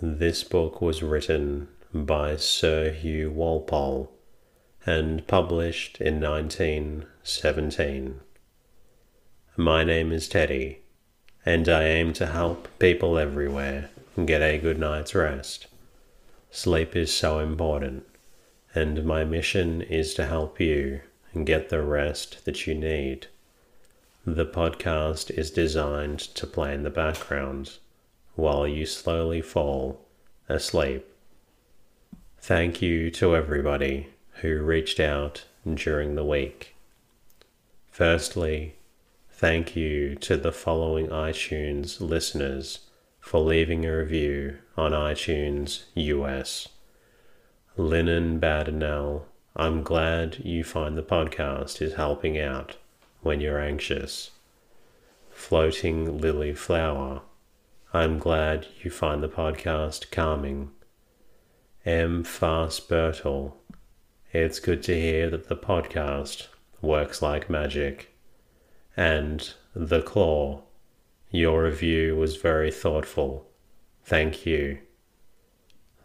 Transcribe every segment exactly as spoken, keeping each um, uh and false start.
This book was written by Sir Hugh Walpole and published in nineteen seventeen. My name is Teddy, and I aim to help people everywhere get a good night's rest. Sleep is so important, and my mission is to help you get the rest that you need. The podcast is designed to play in the background while you slowly fall asleep. Thank you to everybody who reached out during the week. Firstly, thank you to the following iTunes listeners for leaving a review on iTunes U S. Linen Badnell, I'm glad you find the podcast is helping out when you're anxious. Floating Lily Flower, I'm glad you find the podcast calming. M. Fassbertal, it's good to hear that the podcast works like magic. And The Claw, your review was very thoughtful. Thank you.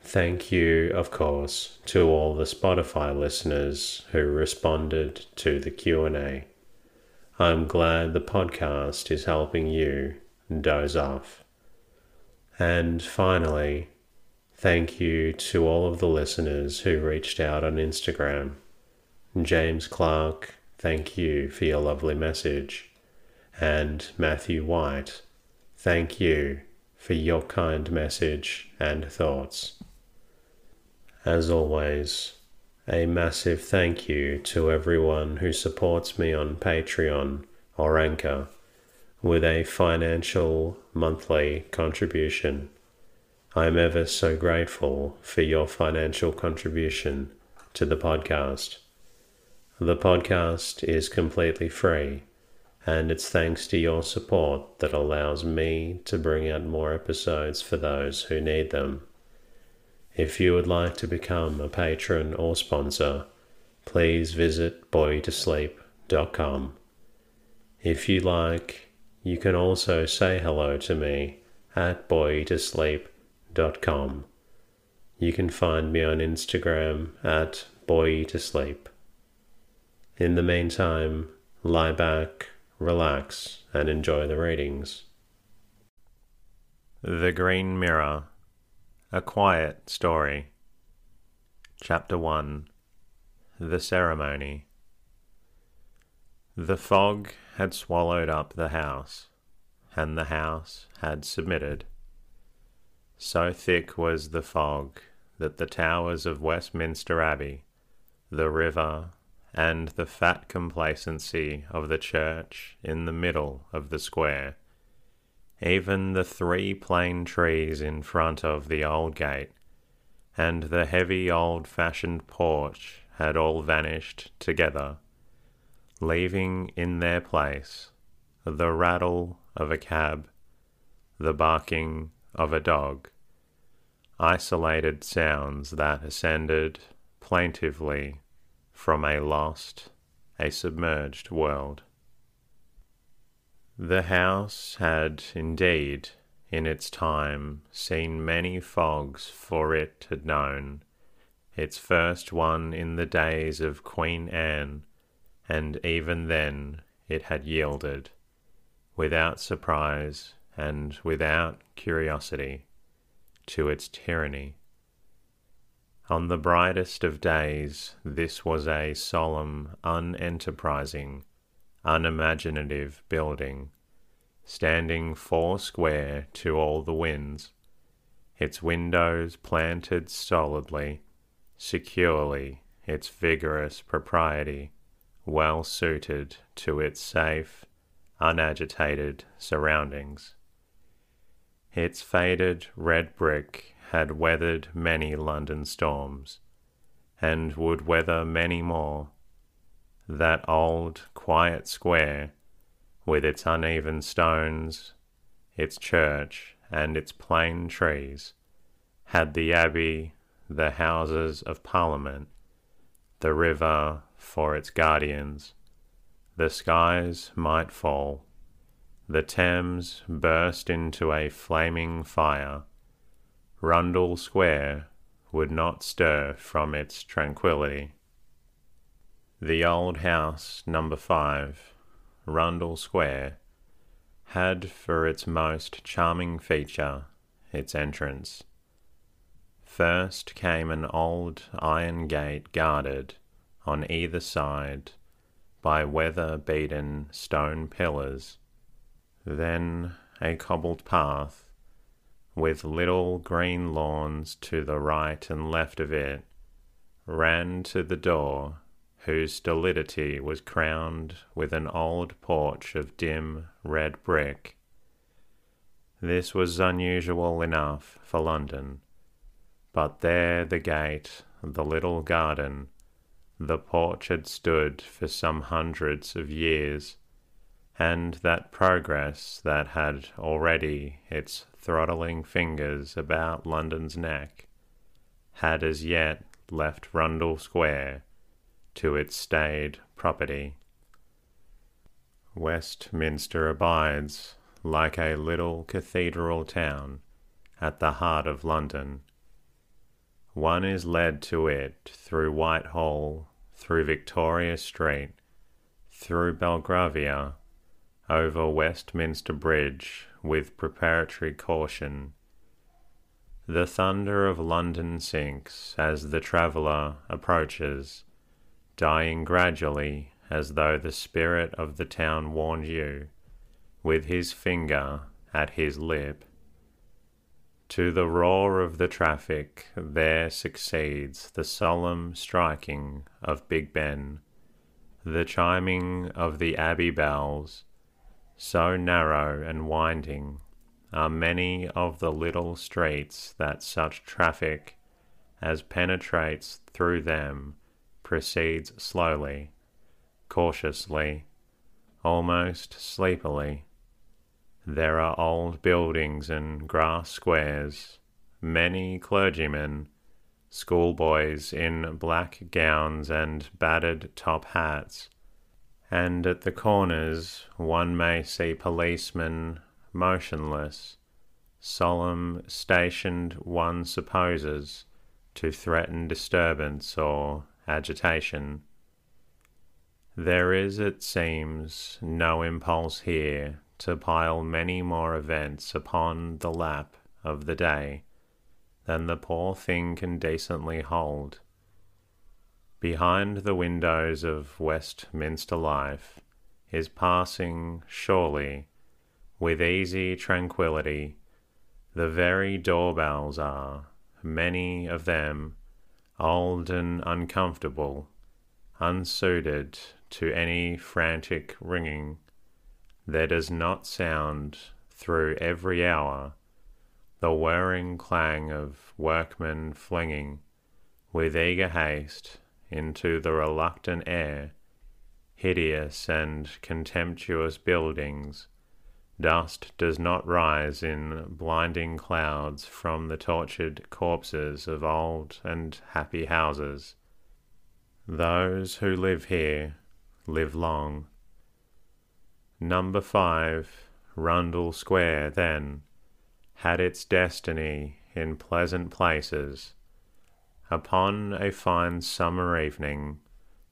Thank you, of course, to all the Spotify listeners who responded to the Q and A. I'm glad the podcast is helping you doze off. And finally, thank you to all of the listeners who reached out on Instagram. James Clark, thank you for your lovely message. And Matthew White, thank you for your kind message and thoughts. As always, a massive thank you to everyone who supports me on Patreon or Anchor with a financial monthly contribution. I'm ever so grateful for your financial contribution to the podcast. The podcast is completely free, and it's thanks to your support that allows me to bring out more episodes for those who need them. If you would like to become a patron or sponsor, please visit Bore You To Sleep dot com. If you like, you can also say hello to me at Bore You To Sleep dot com. You can find me on Instagram at Bore You To Sleep. In the meantime, lie back, relax, and enjoy the readings. The Green Mirror, A Quiet Story. Chapter one. The Ceremony. The fog had swallowed up the house, and the house had submitted. So thick was the fog that the towers of Westminster Abbey, the river, and the fat complacency of the church in the middle of the square, even the three plane trees in front of the old gate, and the heavy old-fashioned porch had all vanished together, leaving in their place the rattle of a cab, the barking of a dog, isolated sounds that ascended plaintively from a lost, a submerged world. The house had indeed, in its time, seen many fogs, for it had known its first one in the days of Queen Anne, and even then it had yielded, without surprise and without curiosity, to its tyranny. On the brightest of days, this was a solemn, unenterprising, unimaginative building, standing four square to all the winds, its windows planted solidly, securely, its vigorous propriety well suited to its safe, unagitated surroundings. Its faded red brick had weathered many London storms, and would weather many more. That old, quiet square, with its uneven stones, its church, and its plain trees, had the abbey, the Houses of Parliament, the river for its guardians. The skies might fall. The Thames burst into a flaming fire. Rundle Square would not stir from its tranquillity. The old house, number five, Rundle Square, had for its most charming feature its entrance. First came an old iron gate guarded, on either side, by weather-beaten stone pillars. Then a cobbled path, with little green lawns to the right and left of it, ran to the door, whose stolidity was crowned with an old porch of dim red brick. This was unusual enough for London. But there the gate, the little garden, the porch had stood for some hundreds of years, and that progress that had already its throttling fingers about London's neck had as yet left Rundle Square to its staid property. Westminster abides, like a little cathedral town, at the heart of London. One is led to it through Whitehall, through Victoria Street, through Belgravia, over Westminster Bridge with preparatory caution. The thunder of London sinks as the traveller approaches, dying gradually as though the spirit of the town warned you, with his finger at his lip. To the roar of the traffic there succeeds the solemn striking of Big Ben, the chiming of the abbey bells. So narrow and winding are many of the little streets that such traffic as penetrates through them proceeds slowly, cautiously, almost sleepily. There are old buildings and grass squares, many clergymen, schoolboys in black gowns and battered top hats, and at the corners one may see policemen, motionless, solemn, stationed, one supposes, to threaten disturbance or agitation. There is, it seems, no impulse here to pile many more events upon the lap of the day than the poor thing can decently hold. Behind the windows of Westminster life is passing, surely, with easy tranquillity, the very doorbells are, many of them, old and uncomfortable, unsuited to any frantic ringing. There does not sound, through every hour, the whirring clang of workmen flinging, with eager haste, into the reluctant air, hideous and contemptuous buildings. Dust does not rise in blinding clouds from the tortured corpses of old and happy houses. Those who live here live long. Number five, Rundle Square, then, had its destiny in pleasant places. Upon a fine summer evening,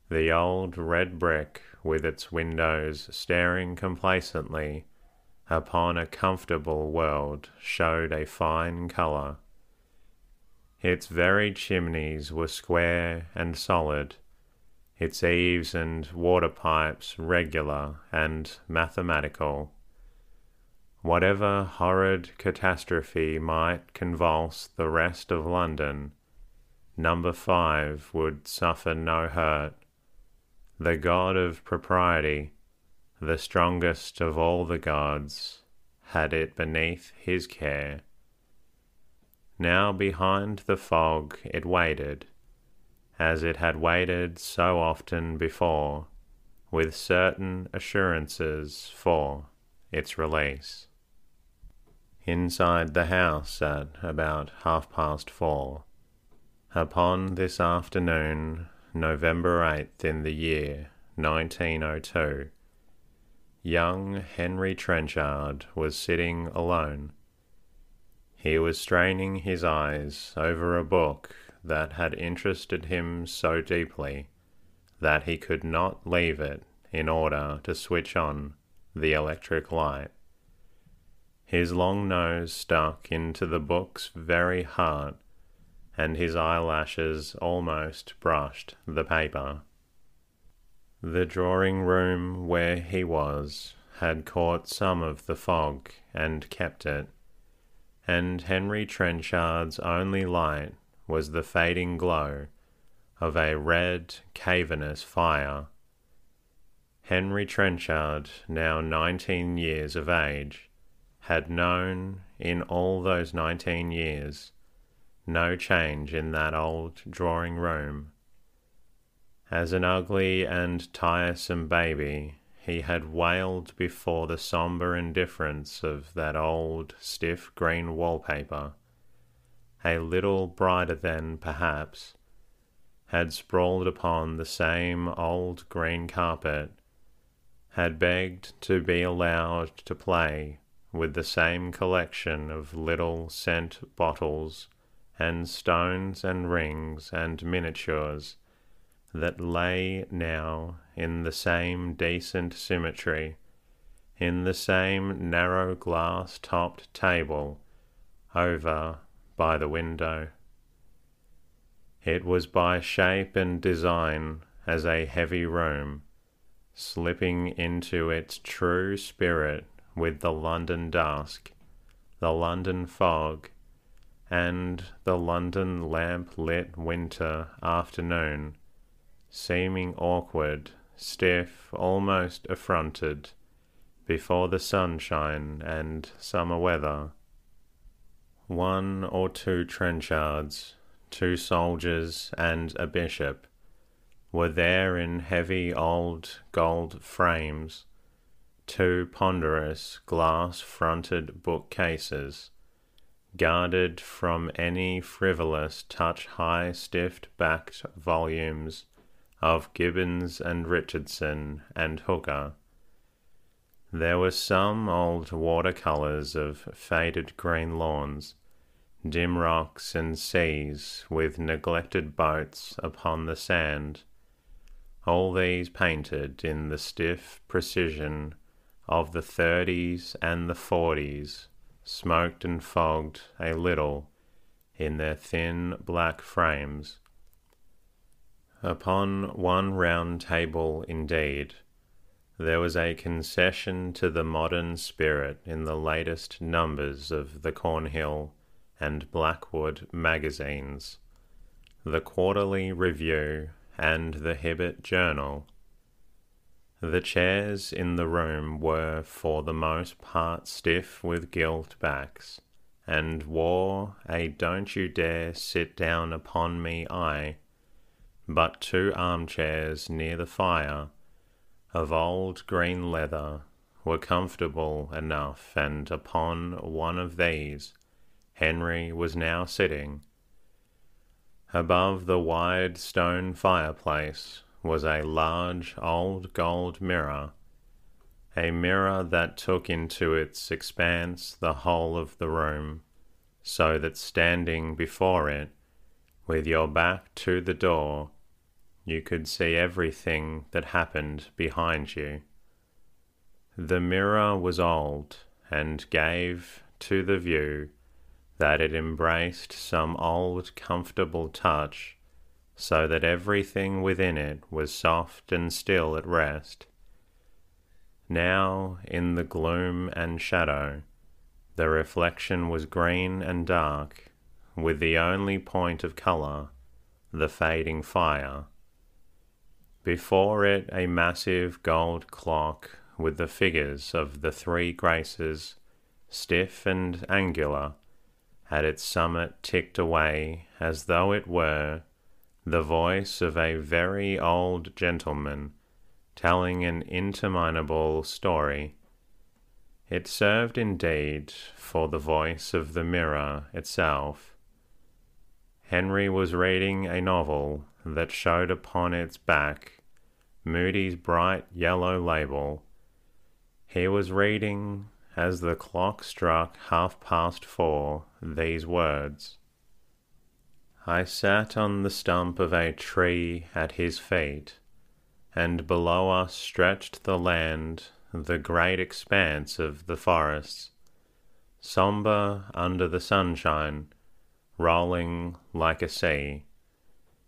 the old red brick, with its windows staring complacently upon a comfortable world, showed a fine colour. Its very chimneys were square and solid, its eaves and water pipes regular and mathematical. Whatever horrid catastrophe might convulse the rest of London, Number five would suffer no hurt. The god of propriety, the strongest of all the gods, had it beneath his care. Now behind the fog it waited, as it had waited so often before, with certain assurances for its release. Inside the house at about half-past four, upon this afternoon, November eighth in the year nineteen oh two, young Henry Trenchard was sitting alone. He was straining his eyes over a book that had interested him so deeply that he could not leave it in order to switch on the electric light. His long nose stuck into the book's very heart, and his eyelashes almost brushed the paper. The drawing-room where he was had caught some of the fog and kept it, and Henry Trenchard's only light was the fading glow of a red, cavernous fire. Henry Trenchard, now nineteen years of age, had known, in all those nineteen years, no change in that old drawing-room. As an ugly and tiresome baby, he had wailed before the sombre indifference of that old, stiff green wallpaper. A little brighter then, perhaps, had sprawled upon the same old green carpet, had begged to be allowed to play with the same collection of little scent bottles and stones and rings and miniatures that lay now in the same decent symmetry, in the same narrow glass-topped table over by the window. It was by shape and design as a heavy room, slipping into its true spirit with the London dusk, the London fog, and the London lamp-lit winter afternoon, seeming awkward, stiff, almost affronted, before the sunshine and summer weather. One or two Trenchards, two soldiers and a bishop, were there in heavy old gold frames, two ponderous glass-fronted bookcases, guarded from any frivolous touch-high stiff-backed volumes of Gibbons and Richardson and Hooker. There were some old watercolours of faded green lawns, dim rocks and seas with neglected boats upon the sand, all these painted in the stiff precision of the thirties and the forties, smoked and fogged a little in their thin black frames. Upon one round table, indeed, there was a concession to the modern spirit in the latest numbers of the Cornhill and Blackwood magazines, the Quarterly Review and the Hibbert Journal. The chairs in the room were for the most part stiff with gilt backs, and wore a don't-you-dare-sit-down-upon-me eye, but two armchairs near the fire, of old green leather, were comfortable enough, and upon one of these Henry was now sitting. Above the wide stone fireplace was a large old gold mirror, a mirror that took into its expanse the whole of the room, so that standing before it, with your back to the door, you could see everything that happened behind you. The mirror was old, and gave to the view that it embraced some old comfortable touch, so that everything within it was soft and still at rest. Now, in the gloom and shadow, the reflection was green and dark, with the only point of colour, the fading fire. Before it a massive gold clock with the figures of the three Graces, stiff and angular, at its summit ticked away as though it were the voice of a very old gentleman telling an interminable story. It served indeed for the voice of the mirror itself. Henry was reading a novel that showed upon its back Moody's bright yellow label. He was reading, as the clock struck half-past four, these words: I sat on the stump of a tree at his feet, and below us stretched the land, the great expanse of the forests, sombre under the sunshine, rolling like a sea,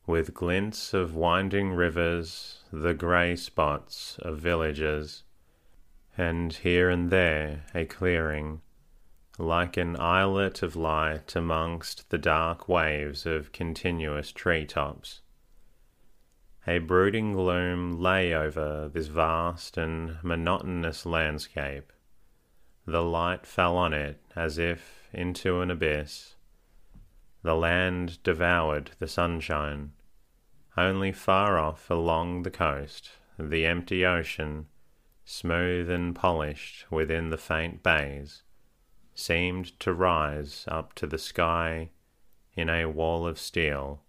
with glints of winding rivers, the grey spots of villages, and here and there a clearing, like an islet of light amongst the dark waves of continuous treetops. A brooding gloom lay over this vast and monotonous landscape. The light fell on it as if into an abyss. The land devoured the sunshine. Only far off along the coast, the empty ocean, smooth and polished within the faint bays, seemed to rise up to the sky in a wall of steel.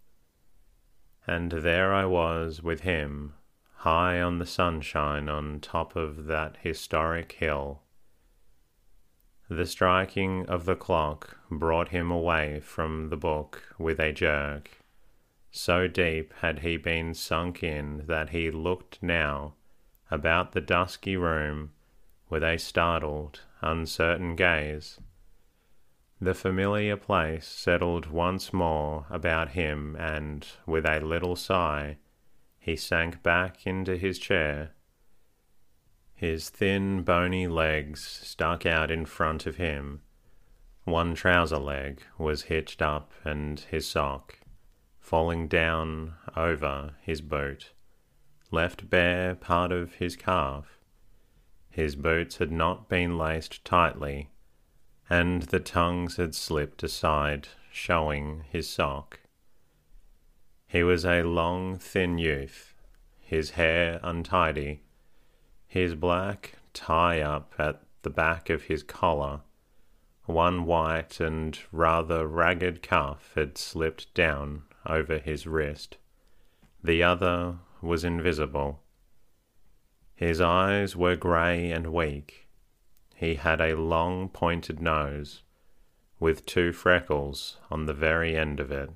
And there I was with him, high on the sunshine on top of that historic hill. The striking of the clock brought him away from the book with a jerk. So deep had he been sunk in that he looked now about the dusky room with a startled, uncertain gaze. The familiar place settled once more about him, and, with a little sigh, he sank back into his chair. His thin, bony legs stuck out in front of him. One trouser leg was hitched up, and his sock, falling down over his boot, left bare part of his calf. His boots had not been laced tightly, and the tongues had slipped aside, showing his sock. He was a long, thin youth, his hair untidy, his black tie up at the back of his collar. One white and rather ragged cuff had slipped down over his wrist. The other was invisible. His eyes were grey and weak. He had a long pointed nose, with two freckles on the very end of it,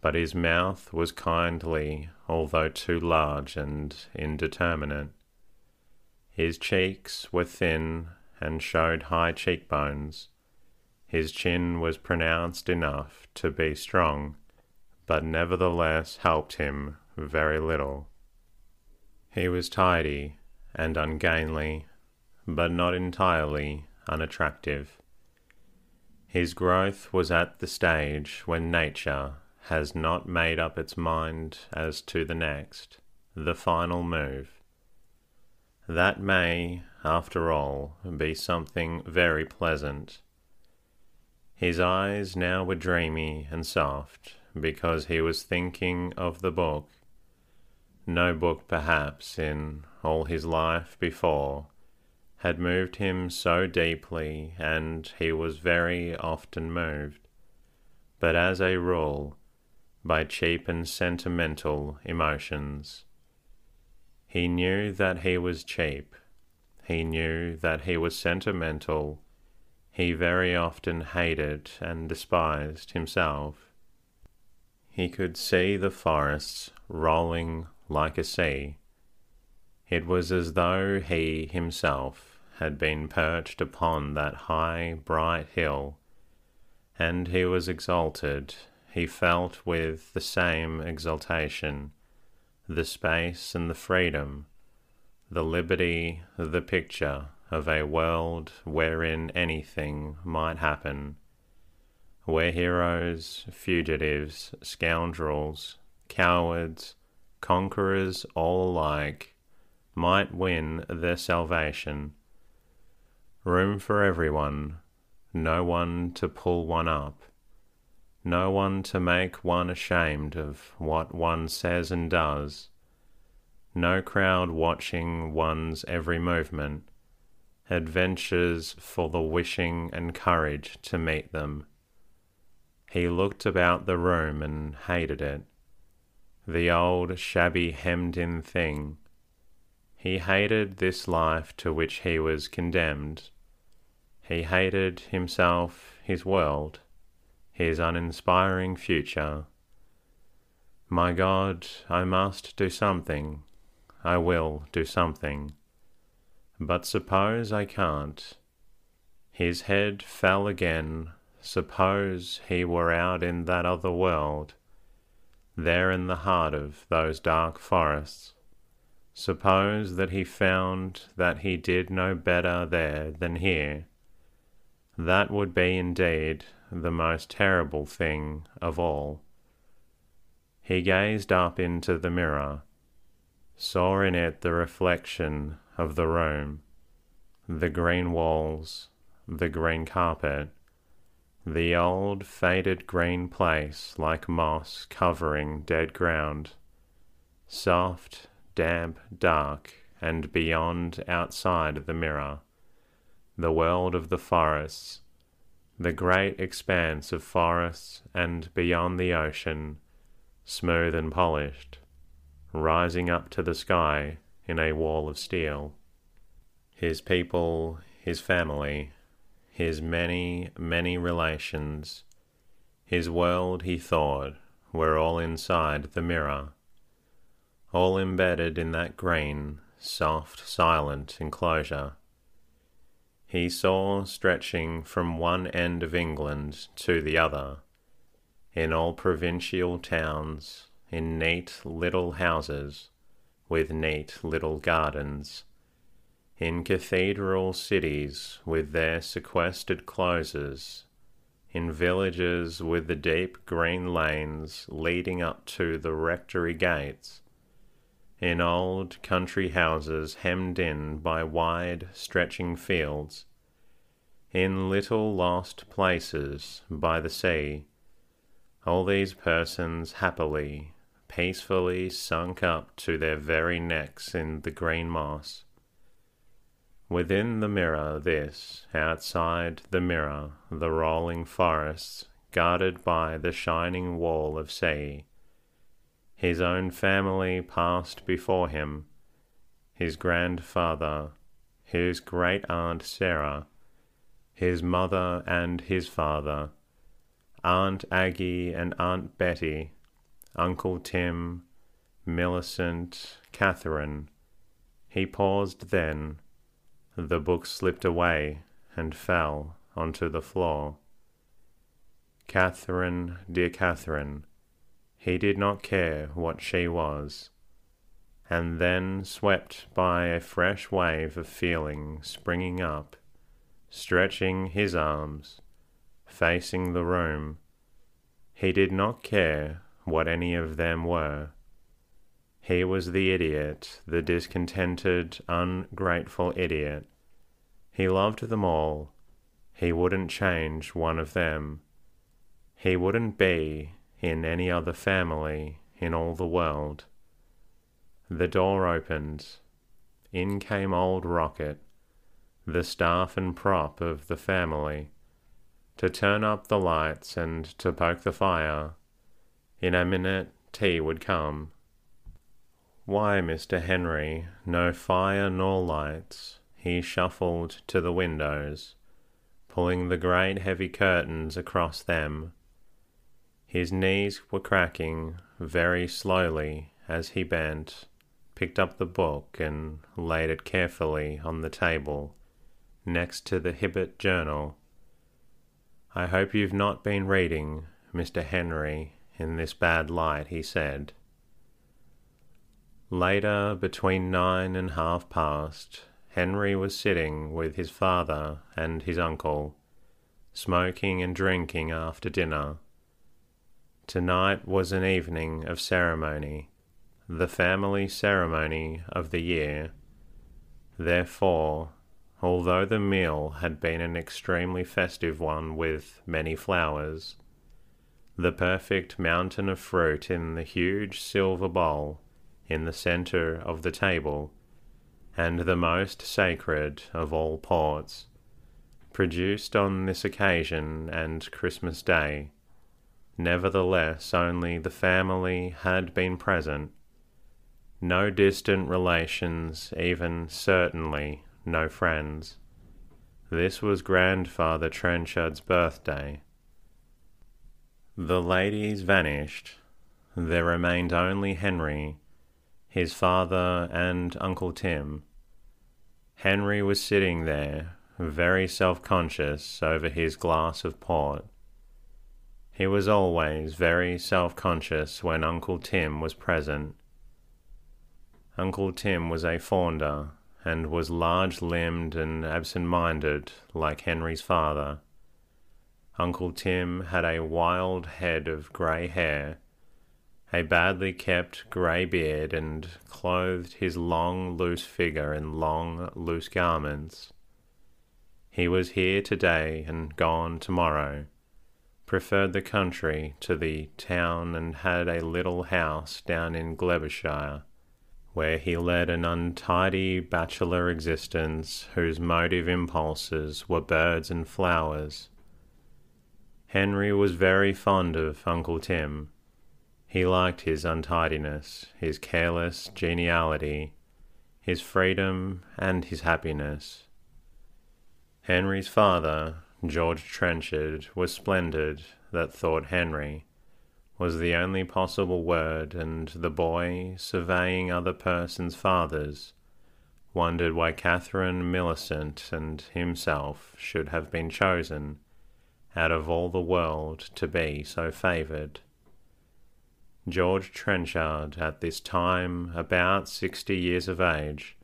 but his mouth was kindly, although too large and indeterminate. His cheeks were thin and showed high cheekbones. His chin was pronounced enough to be strong, but nevertheless helped him very little. He was tidy and ungainly, but not entirely unattractive. His growth was at the stage when nature has not made up its mind as to the next, the final move. That may, after all, be something very pleasant. His eyes now were dreamy and soft, because he was thinking of the book. No book, perhaps, in all his life before, had moved him so deeply, and he was very often moved, but as a rule, by cheap and sentimental emotions. He knew that he was cheap. He knew that he was sentimental. He very often hated and despised himself. He could see the forests rolling like a sea. It was as though he himself had been perched upon that high, bright hill, and he was exalted. He felt with the same exaltation the space and the freedom, the liberty, the picture of a world wherein anything might happen, where heroes, fugitives, scoundrels, cowards, conquerors, all alike, might win their salvation. Room for everyone, no one to pull one up, no one to make one ashamed of what one says and does, no crowd watching one's every movement, adventures for the wishing and courage to meet them. He looked about the room and hated it. The old, shabby, hemmed-in thing. He hated this life to which he was condemned. He hated himself, his world, his uninspiring future. My God, I must do something. I will do something. But suppose I can't. His head fell again. Suppose he were out in that other world, there in the heart of those dark forests. Suppose that he found that he did no better there than here. That would be indeed the most terrible thing of all. He gazed up into the mirror, saw in it the reflection of the room, the green walls, the green carpet, the old faded green place like moss covering dead ground, soft, damp, dark, and beyond outside the mirror, the world of the forests, the great expanse of forests, and beyond the ocean, smooth and polished, rising up to the sky in a wall of steel. His people, his family, his many, many relations, his world, he thought, were all inside the mirror, all embedded in that green, soft, silent enclosure. He saw stretching from one end of England to the other, in all provincial towns, in neat little houses, with neat little gardens, in cathedral cities with their sequestered closes, in villages with the deep green lanes leading up to the rectory gates, in old country houses hemmed in by wide stretching fields, in little lost places by the sea, all these persons happily, peacefully sunk up to their very necks in the green moss. Within the mirror this, outside the mirror the rolling forests, guarded by the shining wall of sea. His own family passed before him, his grandfather, his great-aunt Sarah, his mother and his father, Aunt Aggie and Aunt Betty, Uncle Tim, Millicent, Catherine. He paused then. The book slipped away and fell onto the floor. Catherine, dear Catherine, he did not care what she was. And then, swept by a fresh wave of feeling springing up, stretching his arms, facing the room, he did not care what any of them were. He was the idiot, the discontented, ungrateful idiot. He loved them all. He wouldn't change one of them. He wouldn't be in any other family in all the world. The door opened. In came old Rocket, the staff and prop of the family, to turn up the lights and to poke the fire. In a minute tea would come. "Why, Mister Henry, no fire nor lights?" He shuffled to the windows, pulling the great heavy curtains across them. His knees were cracking very slowly as he bent, picked up the book and laid it carefully on the table, next to the Hibbert Journal. "I hope you've not been reading, Mister Henry, in this bad light," he said. Later, between nine and half past, Henry was sitting with his father and his uncle, smoking and drinking after dinner. Tonight was an evening of ceremony, the family ceremony of the year. Therefore, although the meal had been an extremely festive one with many flowers. The perfect mountain of fruit in the huge silver bowl in the centre of the table, and the most sacred of all ports, produced on this occasion and Christmas Day. Nevertheless, only the family had been present. No distant relations, even certainly no friends. This was Grandfather Trenchard's birthday. The ladies vanished. There remained only Henry, his father, and Uncle Tim. Henry was sitting there, very self-conscious over his glass of port. He was always very self-conscious when Uncle Tim was present. Uncle Tim was a founder, and was large-limbed and absent-minded, like Henry's father. Uncle Tim had a wild head of grey hair, a badly kept grey beard, and clothed his long, loose figure in long, loose garments. He was here today and gone tomorrow, preferred the country to the town, and had a little house down in Glebeshire, where he led an untidy bachelor existence whose motive impulses were birds and flowers. Henry was very fond of Uncle Tim. He liked his untidiness, his careless geniality, his freedom, and his happiness. Henry's father, George Trenchard, was splendid, that thought Henry, was the only possible word, and the boy, surveying other persons' fathers, wondered why Catherine, Millicent, and himself should have been chosen, out of all the world, to be so favoured. George Trenchard, at this time about sixty years of age,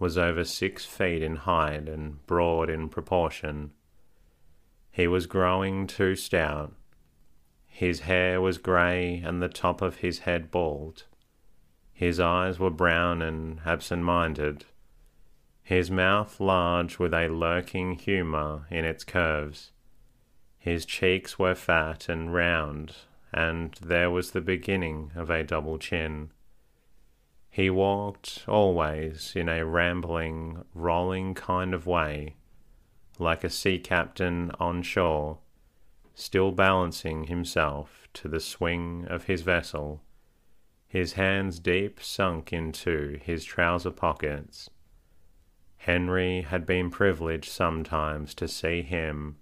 was over six feet in height and broad in proportion. He was growing too stout. His hair was grey and the top of his head bald. His eyes were brown and absent-minded. His mouth large with a lurking humour in its curves. His cheeks were fat and round, and there was the beginning of a double chin. He walked always in a rambling, rolling kind of way, like a sea captain on shore, still balancing himself to the swing of his vessel, his hands deep sunk into his trouser pockets. Henry had been privileged sometimes to see him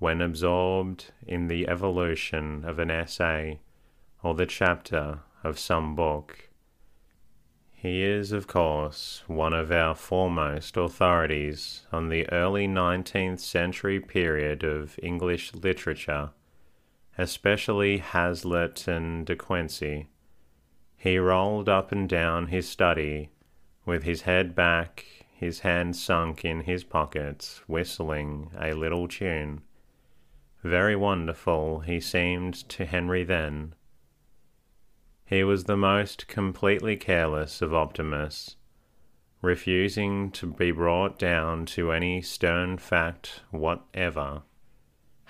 when absorbed in the evolution of an essay or the chapter of some book. He is, of course, one of our foremost authorities on the early nineteenth century period of English literature, especially Hazlitt and De Quincey. He rolled up and down his study, with his head back, his hands sunk in his pockets, whistling a little tune. Very wonderful he seemed to Henry then. He was the most completely careless of optimists, refusing to be brought down to any stern fact whatever,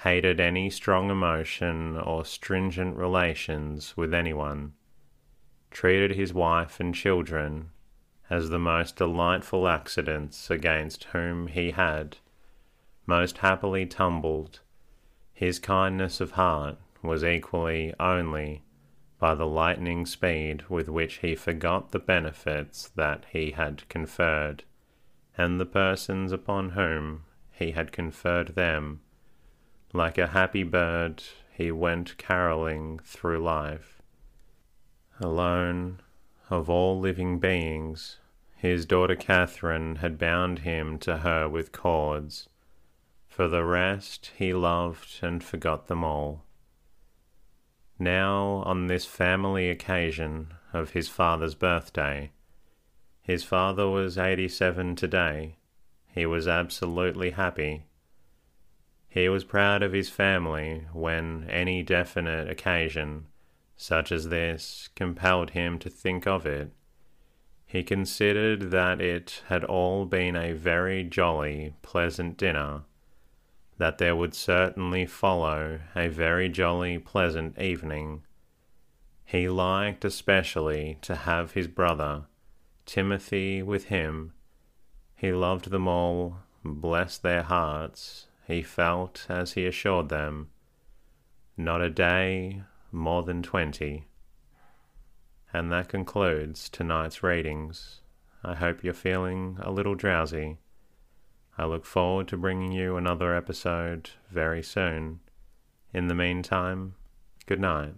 hated any strong emotion or stringent relations with anyone, treated his wife and children as the most delightful accidents against whom he had most happily tumbled. His kindness of heart was equally only by the lightning speed with which he forgot the benefits that he had conferred, and the persons upon whom he had conferred them. Like a happy bird, he went carolling through life. Alone, of all living beings, his daughter Catherine had bound him to her with cords. For the rest, he loved and forgot them all. Now, on this family occasion of his father's birthday, his father was eighty-seven today. He was absolutely happy. He was proud of his family when any definite occasion, such as this, compelled him to think of it. He considered that it had all been a very jolly, pleasant dinner, that there would certainly follow a very jolly, pleasant evening. He liked especially to have his brother, Timothy, with him. He loved them all, blessed their hearts, he felt, as he assured them, not a day more than twenty. And that concludes tonight's readings. I hope you're feeling a little drowsy. I look forward to bringing you another episode very soon. In the meantime, good night.